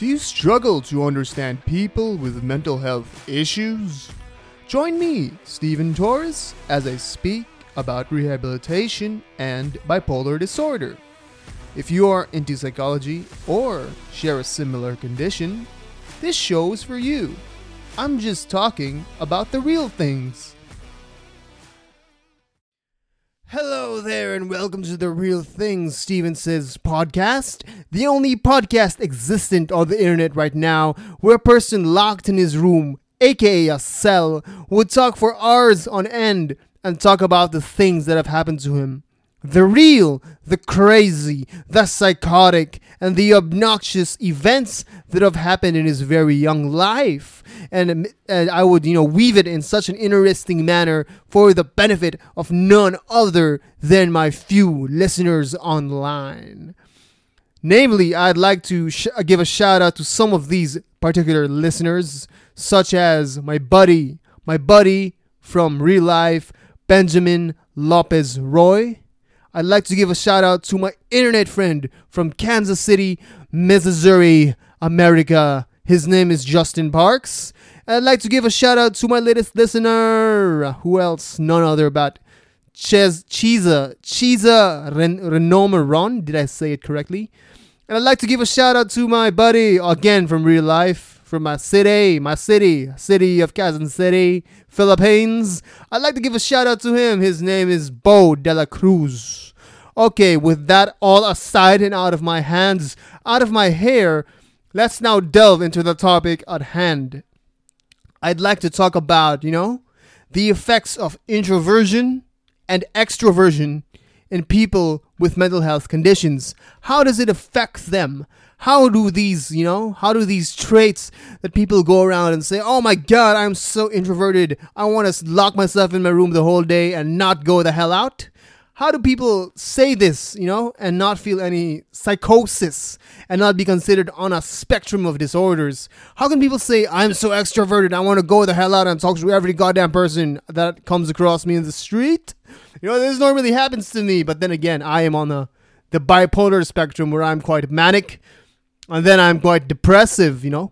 Do you struggle to understand people with mental health issues? Join me, Steven Torres, as I speak about rehabilitation and bipolar disorder. If you are into psychology or share a similar condition, this show is for you. I'm just talking about the real things. Hello there and welcome to The Real Things Steven Says Podcast, the only podcast existent on the internet right now where a person locked in his room, aka a cell, would talk for hours on end and talk about the things that have happened to him. The real, the crazy, the psychotic, and the obnoxious events that have happened in his very young life. And I would, weave it in such an interesting manner for the benefit of none other than my few listeners online. Namely, I'd like to give a shout out to some of these particular listeners, such as my buddy from real life, Benjamin Lopez Roy. I'd like to give a shout out to my internet friend from Kansas City, Missouri, America. His name is Justin Parks. I'd like to give a shout out to my latest listener. Who else? None other but Cheza Renomaron. Did I say it correctly? And I'd like to give a shout out to my buddy, again from real life, from my city of Kansas City, Philippines. I'd like to give a shout out to him. His name is Bo Dela Cruz. Okay, with that all aside and out of my hands, out of my hair, let's now delve into the topic at hand. I'd like to talk about, the effects of introversion and extroversion in people with mental health conditions. How does it affect them? How do these traits that people go around and say, oh my God, I'm so introverted, I want to lock myself in my room the whole day and not go the hell out? How do people say this, and not feel any psychosis and not be considered on a spectrum of disorders? How can people say, I'm so extroverted, I want to go the hell out and talk to every goddamn person that comes across me in the street? This normally happens to me, but then again, I am on the bipolar spectrum where I'm quite manic. And then I'm quite depressive, And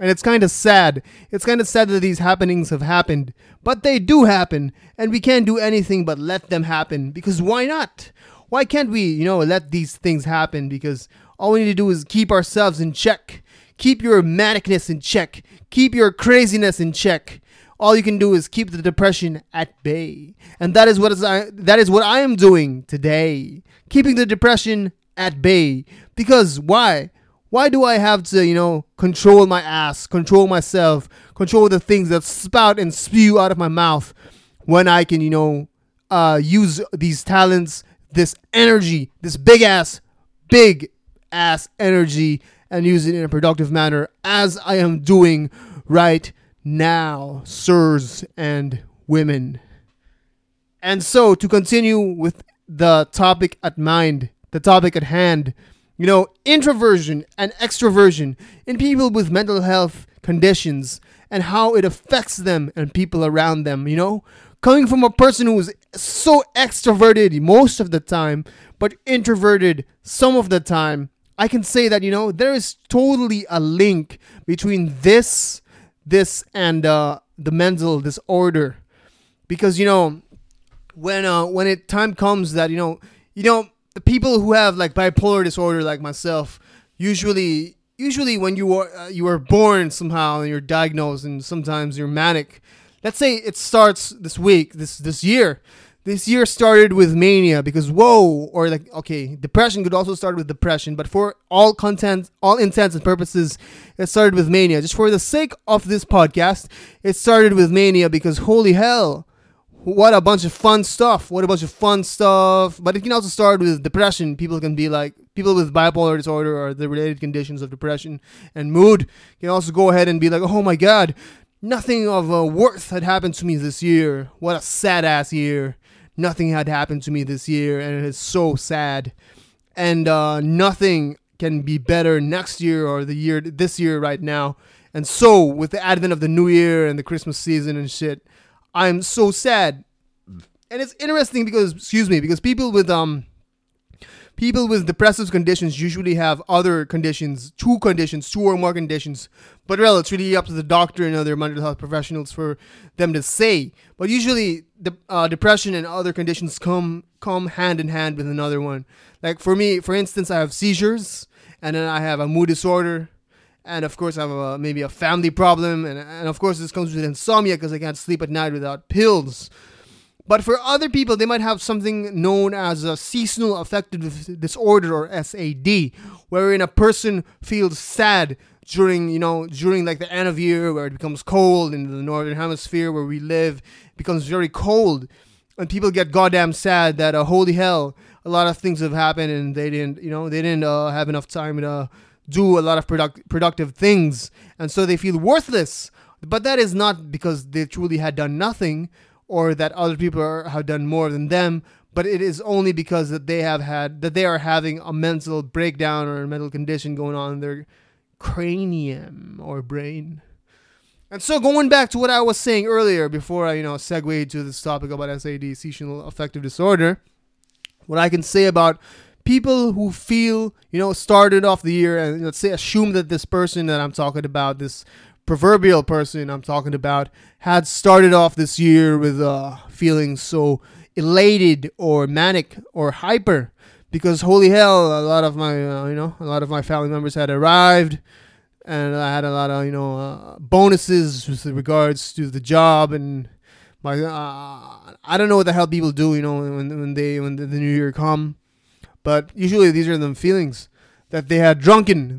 it's kind of sad. It's kind of sad that these happenings have happened. But they do happen. And we can't do anything but let them happen. Because why not? Why can't we, let these things happen? Because all we need to do is keep ourselves in check. Keep your manicness in check. Keep your craziness in check. All you can do is keep the depression at bay. And that is what I am doing today. Keeping the depression at bay. Because why? Why do I have to, control my ass, control myself, control the things that spout and spew out of my mouth when I can, use these talents, this energy, this big ass energy and use it in a productive manner as I am doing right now, sirs and women. And so to continue with the topic at hand, introversion and extroversion in people with mental health conditions and how it affects them and people around them, Coming from a person who is so extroverted most of the time, but introverted some of the time, I can say that, there is totally a link between this and the mental disorder. Because, when it time comes that, the people who have like bipolar disorder, like myself, usually when you are born somehow and you're diagnosed, and sometimes you're manic. Let's say it starts this week, this year. This year started with mania depression could also start with depression, but for all intents and purposes, it started with mania. Just for the sake of this podcast, it started with mania because holy hell. What a bunch of fun stuff. But it can also start with depression. People with bipolar disorder or the related conditions of depression and mood can also go ahead and be like, oh my God, nothing of worth had happened to me this year. What a sad ass year. Nothing had happened to me this year and it is so sad. And nothing can be better next year or this year right now. And so with the advent of the new year and the Christmas season and shit, I'm so sad. And it's interesting because, because people with people with depressive conditions usually have other conditions, two or more conditions. But well, it's really up to the doctor and other mental health professionals for them to say. But usually, depression and other conditions come hand in hand with another one. Like for me, for instance, I have seizures, and then I have a mood disorder, and of course I have maybe a family problem, and of course this comes with insomnia because I can't sleep at night without pills. But for other people, they might have something known as a seasonal affective disorder, or SAD, wherein a person feels sad during like the end of year where it becomes cold in the northern hemisphere where we live. It becomes very cold, and people get goddamn sad that holy hell, a lot of things have happened and they didn't have enough time to do a lot of productive things, and so they feel worthless. But that is not because they truly had done nothing, or that other people have done more than them, but it is only because that they are having a mental breakdown or a mental condition going on in their cranium or brain. And so going back to what I was saying earlier, before I segued to this topic about SAD, seasonal affective disorder, what I can say about people who feel started off the year, and let's say assume that this person that I'm talking about, this proverbial person I'm talking about, had started off this year with feeling so elated or manic or hyper because holy hell, a lot of my family members had arrived, and I had a lot of bonuses with regards to the job, and my I don't know what the hell people do when the new year come, but usually these are the feelings. That they are drunken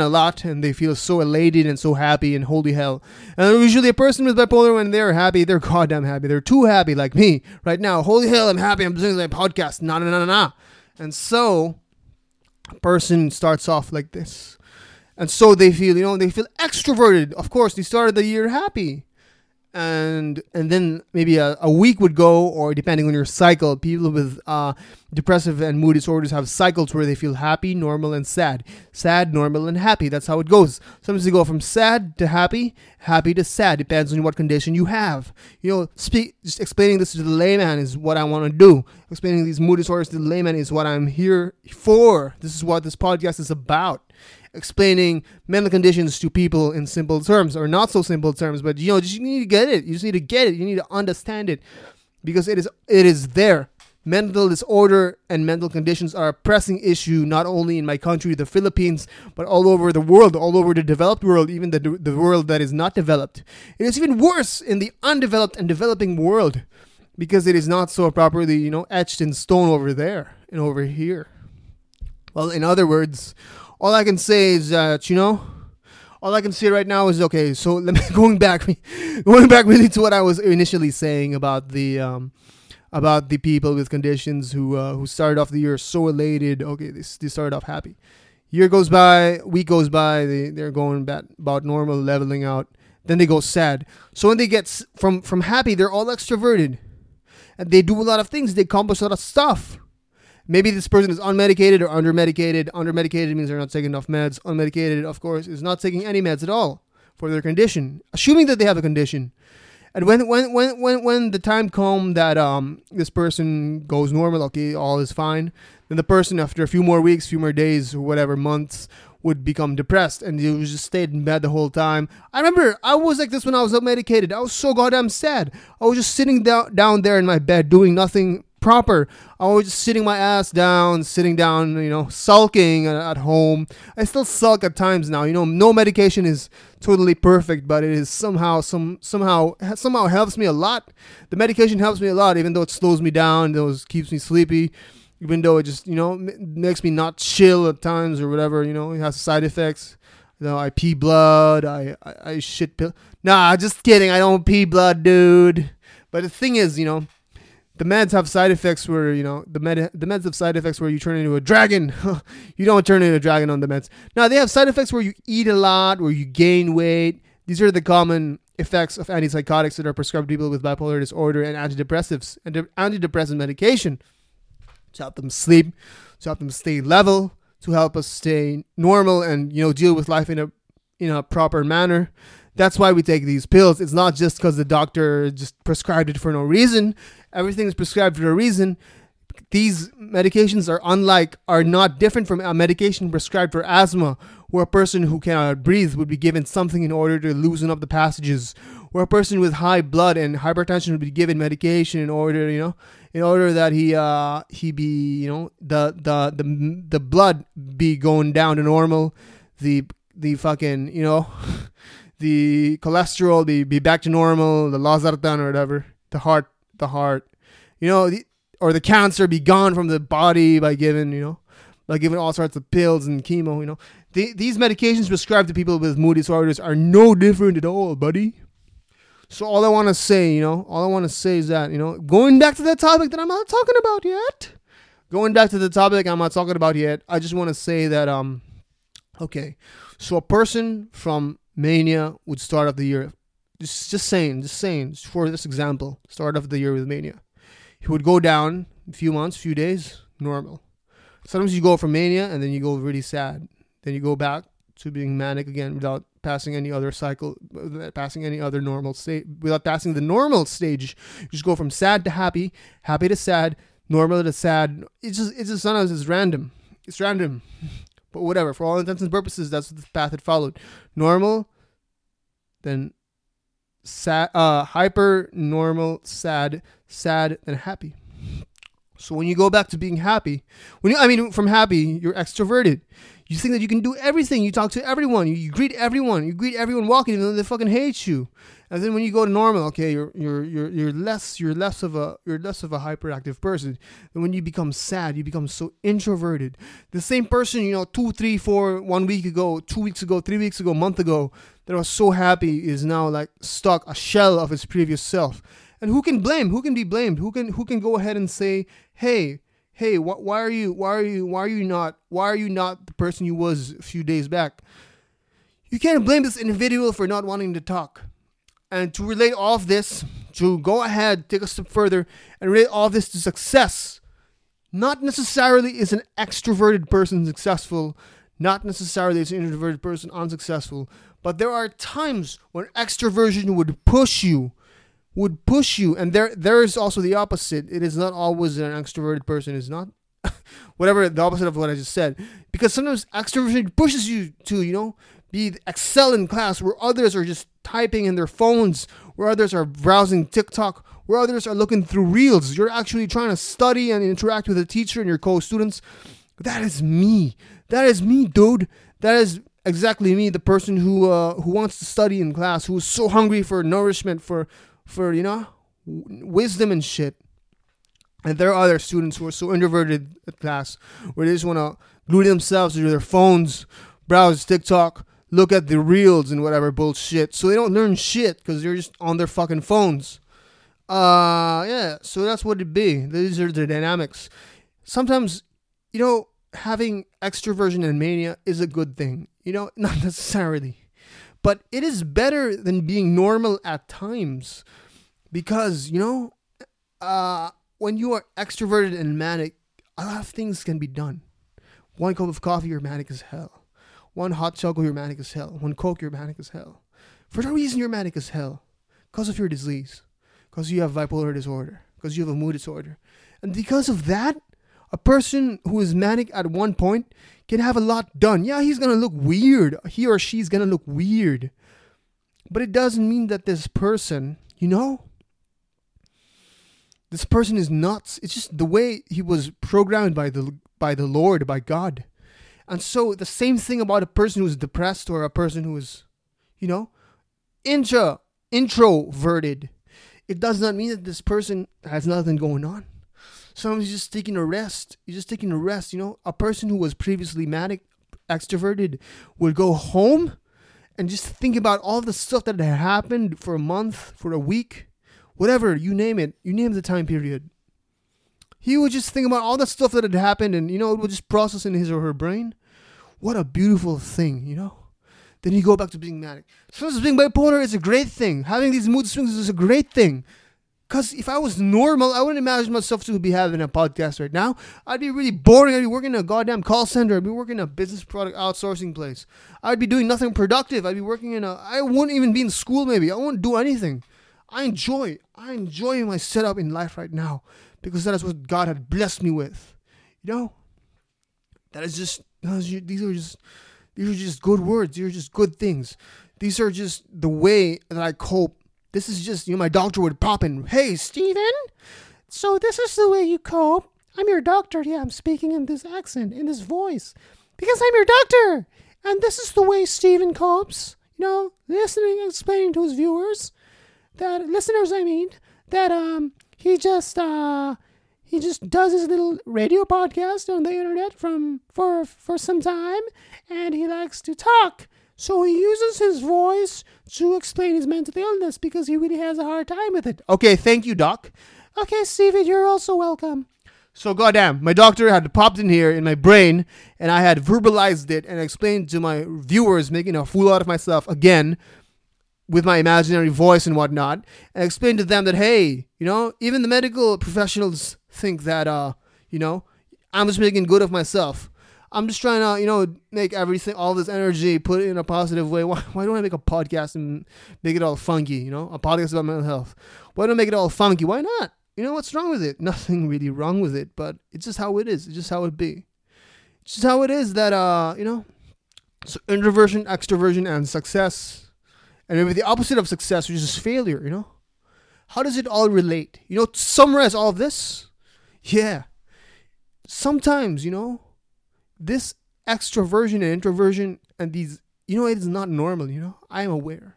a lot, and they feel so elated and so happy and holy hell. And usually a person with bipolar, when they're happy, they're goddamn happy. They're too happy, like me right now. Holy hell, I'm happy. I'm doing my podcast. Nah. And so a person starts off like this, and so they feel, they feel extroverted. Of course, they started the year happy, and then maybe a week would go, or depending on your cycle, people with depressive and mood disorders have cycles where they feel happy, normal, and sad, normal, and happy. That's how it goes. Sometimes they go from sad to happy, happy to sad. Depends on what condition you have. Just explaining this to the layman is what I want to do. Explaining these mood disorders to the layman is what I'm here for. This is what this podcast is about. Explaining mental conditions to people in simple terms, or not so simple terms, but you just need to get it. You need to understand it, because it is there. Mental disorder and mental conditions are a pressing issue, not only in my country, the Philippines, but all over the world, all over the developed world, even the world that is not developed. It is even worse in the undeveloped and developing world, because it is not so properly, etched in stone over there and over here. Well, in other words, all I can say is that, all I can say right now is, okay, so going back really to what I was initially saying about the people with conditions who started off the year so elated. Okay, they started off happy. Year goes by, week goes by, they're going about normal, leveling out. Then they go sad. So when they get from happy, they're all extroverted, and they do a lot of things. They accomplish a lot of stuff. Maybe this person is unmedicated or undermedicated. Undermedicated means they're not taking enough meds. Unmedicated, of course, is not taking any meds at all for their condition, assuming that they have a condition. And when the time comes that this person goes normal, okay, all is fine, then the person, after a few more weeks, few more days, or whatever, months, would become depressed, and you just stayed in bed the whole time. I remember I was like this when I was unmedicated. I was so goddamn sad. I was just sitting down there in my bed doing nothing proper. I was just sitting down, sulking at home. I still sulk at times now. No medication is totally perfect, but it is somehow helps me a lot. The medication helps me a lot, even though it slows me down, though it keeps me sleepy, even though it just, makes me not chill at times or whatever, it has side effects. I pee blood, I shit pill. Nah, just kidding. I don't pee blood, dude. But the thing is, the meds have side effects where, the meds have side effects where you turn into a dragon. You don't turn into a dragon on the meds. Now, they have side effects where you eat a lot, where you gain weight. These are the common effects of antipsychotics that are prescribed to people with bipolar disorder and antidepressives. And antidepressant medication to help them sleep, to help them stay level, to help us stay normal and, deal with life in a proper manner. That's why we take these pills. It's not just because the doctor just prescribed it for no reason. Everything is prescribed for a reason. These medications are not different from a medication prescribed for asthma, where a person who cannot breathe would be given something in order to loosen up the passages, where a person with high blood and hypertension would be given medication in order that he be, the blood be going down to normal, the fucking, the cholesterol be back to normal, the losartan or whatever, the heart, or the cancer be gone from the body by giving all sorts of pills and chemo, These medications prescribed to people with mood disorders are no different at all, buddy. So all I want to say is that, going back to that topic that I'm not talking about yet. I just want to say that, okay. So a person from Mania would start off the year. Just saying, for this example, start off the year with Mania. He would go down a few months, few days, normal. Sometimes you go from mania and then you go really sad. Then you go back to being manic again without passing any other cycle, passing any other normal state, without passing the normal stage. You just go from sad to happy, happy to sad, normal to sad. It's just sometimes it's random. But whatever, for all intents and purposes, that's the path it followed. Normal, then sad, hyper, normal, sad, and happy. So when you go back to being happy, from happy, you're extroverted. You think that you can do everything. You talk to everyone. You greet everyone. Walking, even though they fucking hate you. And then when you go to normal, okay, you're less of a hyperactive person. And when you become sad, you become so introverted. The same person, 1 week ago, 2 weeks ago, 3 weeks ago, a month ago, that was so happy is now like stuck, a shell of his previous self. And who can blame? Who can be blamed? Who can go ahead and say, hey, why are you not the person you was a few days back? You can't blame this individual for not wanting to talk. And to relate all of this, to go ahead, take a step further, and relate all of this to success. Not necessarily is an extroverted person successful. Not necessarily is an introverted person unsuccessful. But there are times when extroversion would push you, and there is also the opposite. It is not always an extroverted person is not whatever the opposite of what I just said, because sometimes extroversion pushes you to be excel in class, where others are just typing in their phones, where others are browsing TikTok, where others are looking through reels. You're actually trying to study and interact with the teacher and your co-students. That is me, dude. That is exactly me, the person who wants to study in class, who is so hungry for nourishment, for wisdom and shit. And there are other students who are so introverted at class, where they just want to glue themselves to their phones, browse TikTok, look at the reels and whatever bullshit, so they don't learn shit because they're just on their fucking phones. So that's what it'd be. These are the dynamics. Sometimes having extroversion and mania is a good thing, not necessarily. But it is better than being normal at times, because, when you are extroverted and manic, a lot of things can be done. 1 cup of coffee, you're manic as hell. 1 hot chocolate, you're manic as hell. 1 Coke, you're manic as hell. For no reason, you're manic as hell. Because of your disease. Because you have bipolar disorder. Because you have a mood disorder. And because of that, a person who is manic at one point can have a lot done. Yeah, he's going to look weird. He or she's going to look weird. But it doesn't mean that this person, this person is nuts. It's just the way he was programmed by the Lord, by God. And so the same thing about a person who's depressed or a person who is, introverted. It does not mean that this person has nothing going on. Sometimes you're just taking a rest. A person who was previously manic, extroverted, would go home and just think about all the stuff that had happened for a month, for a week, whatever, you name it. You name the time period. He would just think about all the stuff that had happened and, it would just process in his or her brain. What a beautiful thing, Then you go back to being manic. Sometimes being bipolar is a great thing. Having these mood swings is a great thing. Because if I was normal, I wouldn't imagine myself to be having a podcast right now. I'd be really boring. I'd be working in a goddamn call center. I'd be working in a business product outsourcing place. I'd be doing nothing productive. I'd be working I wouldn't even be in school maybe. I won't do anything. I enjoy my setup in life right now. because that is what God had blessed me with. You know, that is just, these are just good words. These are just good things. These are just the way that I cope. This is just, my doctor would pop in, "Hey, Steven, so this is the way you cope. I'm your doctor." Yeah, I'm speaking in this accent, in this voice, because I'm your doctor. And this is the way Steven copes, listening and explaining to his viewers, he just does his little radio podcast on the internet for some time, and he likes to talk. So he uses his voice to explain his mental illness because he really has a hard time with it. Okay, thank you, Doc. Okay, Steven, you're also welcome. So goddamn, my doctor had popped in here in my brain, and I had verbalized it and explained to my viewers, making a fool out of myself again with my imaginary voice and whatnot, and explained to them that, hey, even the medical professionals think that, I'm just making good of myself. I'm just trying to, make everything, all this energy, put it in a positive way. Why don't I make a podcast and make it all funky, a podcast about mental health? Why don't I make it all funky? Why not? What's wrong with it? Nothing really wrong with it, but it's just how it is. It's just how it be. It's just how it is that, so introversion, extroversion, and success, and maybe the opposite of success, which is failure, How does it all relate? To summarize all of this, yeah, sometimes, this extroversion and introversion and these, it is not normal, I am aware.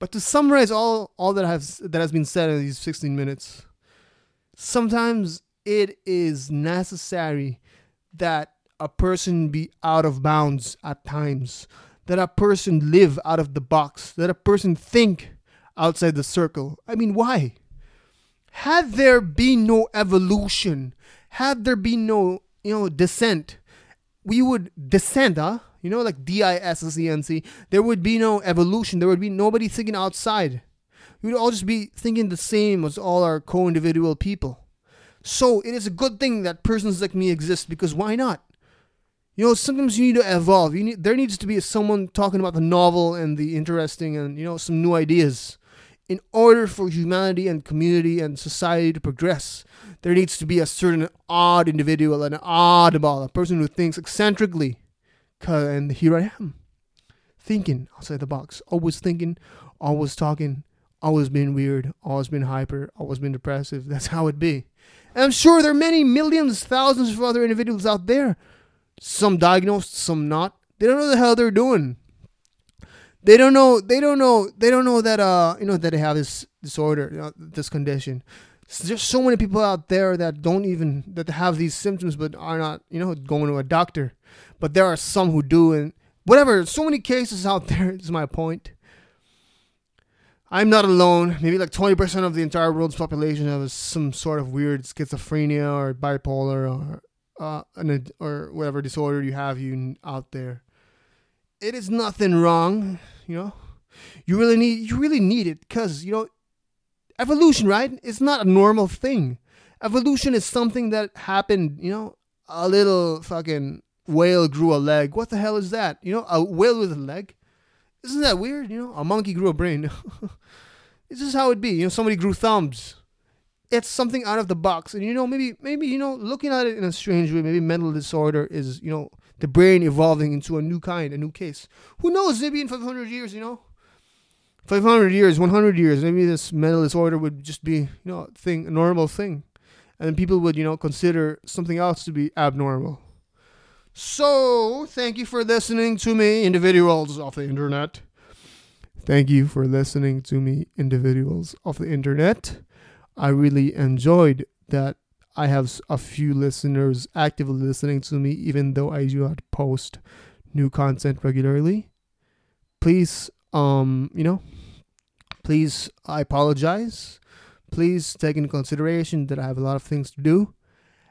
But to summarize all that has been said in these 16 minutes, sometimes it is necessary that a person be out of bounds at times, that a person live out of the box, that a person think outside the circle. Why? Had there been no evolution, had there been no, descent, we would descend, like D-I-S-S-E-N-C. There would be no evolution. There would be nobody thinking outside. We would all just be thinking the same as all our co-individual people. So it is a good thing that persons like me exist, because why not? Sometimes you need to evolve. There needs to be someone talking about the novel and the interesting and, some new ideas. In order for humanity and community and society to progress, there needs to be a certain odd individual, an oddball, a person who thinks eccentrically. And here I am, thinking outside the box, always thinking, always talking, always being weird, always being hyper, always being depressive. That's how it be. And I'm sure there are many millions, thousands of other individuals out there. Some diagnosed, some not. They don't know the hell they're doing. They don't know that that they have this disorder, this condition. There's so many people out there that have these symptoms but are not, going to a doctor. But there are some who do, and whatever. So many cases out there is my point. I'm not alone. Maybe like 20% of the entire world's population has some sort of weird schizophrenia or bipolar or whatever disorder you have out there. It is nothing wrong, You really need it, because, evolution, right? It's not a normal thing. Evolution is something that happened, a little fucking whale grew a leg. What the hell is that? A whale with a leg? Isn't that weird? A monkey grew a brain. This is how it be. Somebody grew thumbs. It's something out of the box. And, maybe, looking at it in a strange way, maybe mental disorder is, the brain evolving into a new kind, a new case. Who knows? Maybe in 500 years, 500 years, 100 years, maybe this mental disorder would just be, a normal thing. And then people would, consider something else to be abnormal. So, thank you for listening to me, individuals of the internet. Thank you for listening to me, individuals of the internet. I really enjoyed that I have a few listeners actively listening to me, even though I do not post new content regularly. Please, please, I apologize. Please take into consideration that I have a lot of things to do.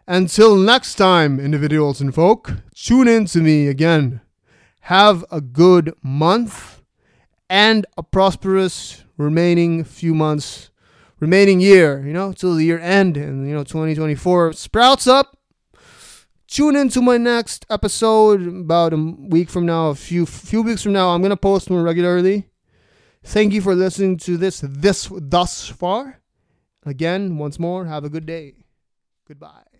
Until next time, individuals and folk, tune in to me again. Have a good month and a prosperous remaining few months, remaining year, till the year end, and, 2024 sprouts up. Tune in to my next episode about a week from now, a few weeks from now. I'm going to post more regularly. Thank you for listening to this thus far. Again, once more, have a good day. Goodbye.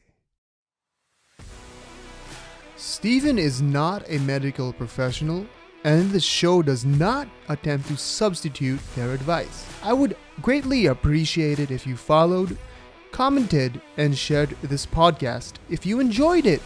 Steven is not a medical professional, and this show does not attempt to substitute their advice. I would greatly appreciate it if you followed, commented, and shared this podcast if you enjoyed it.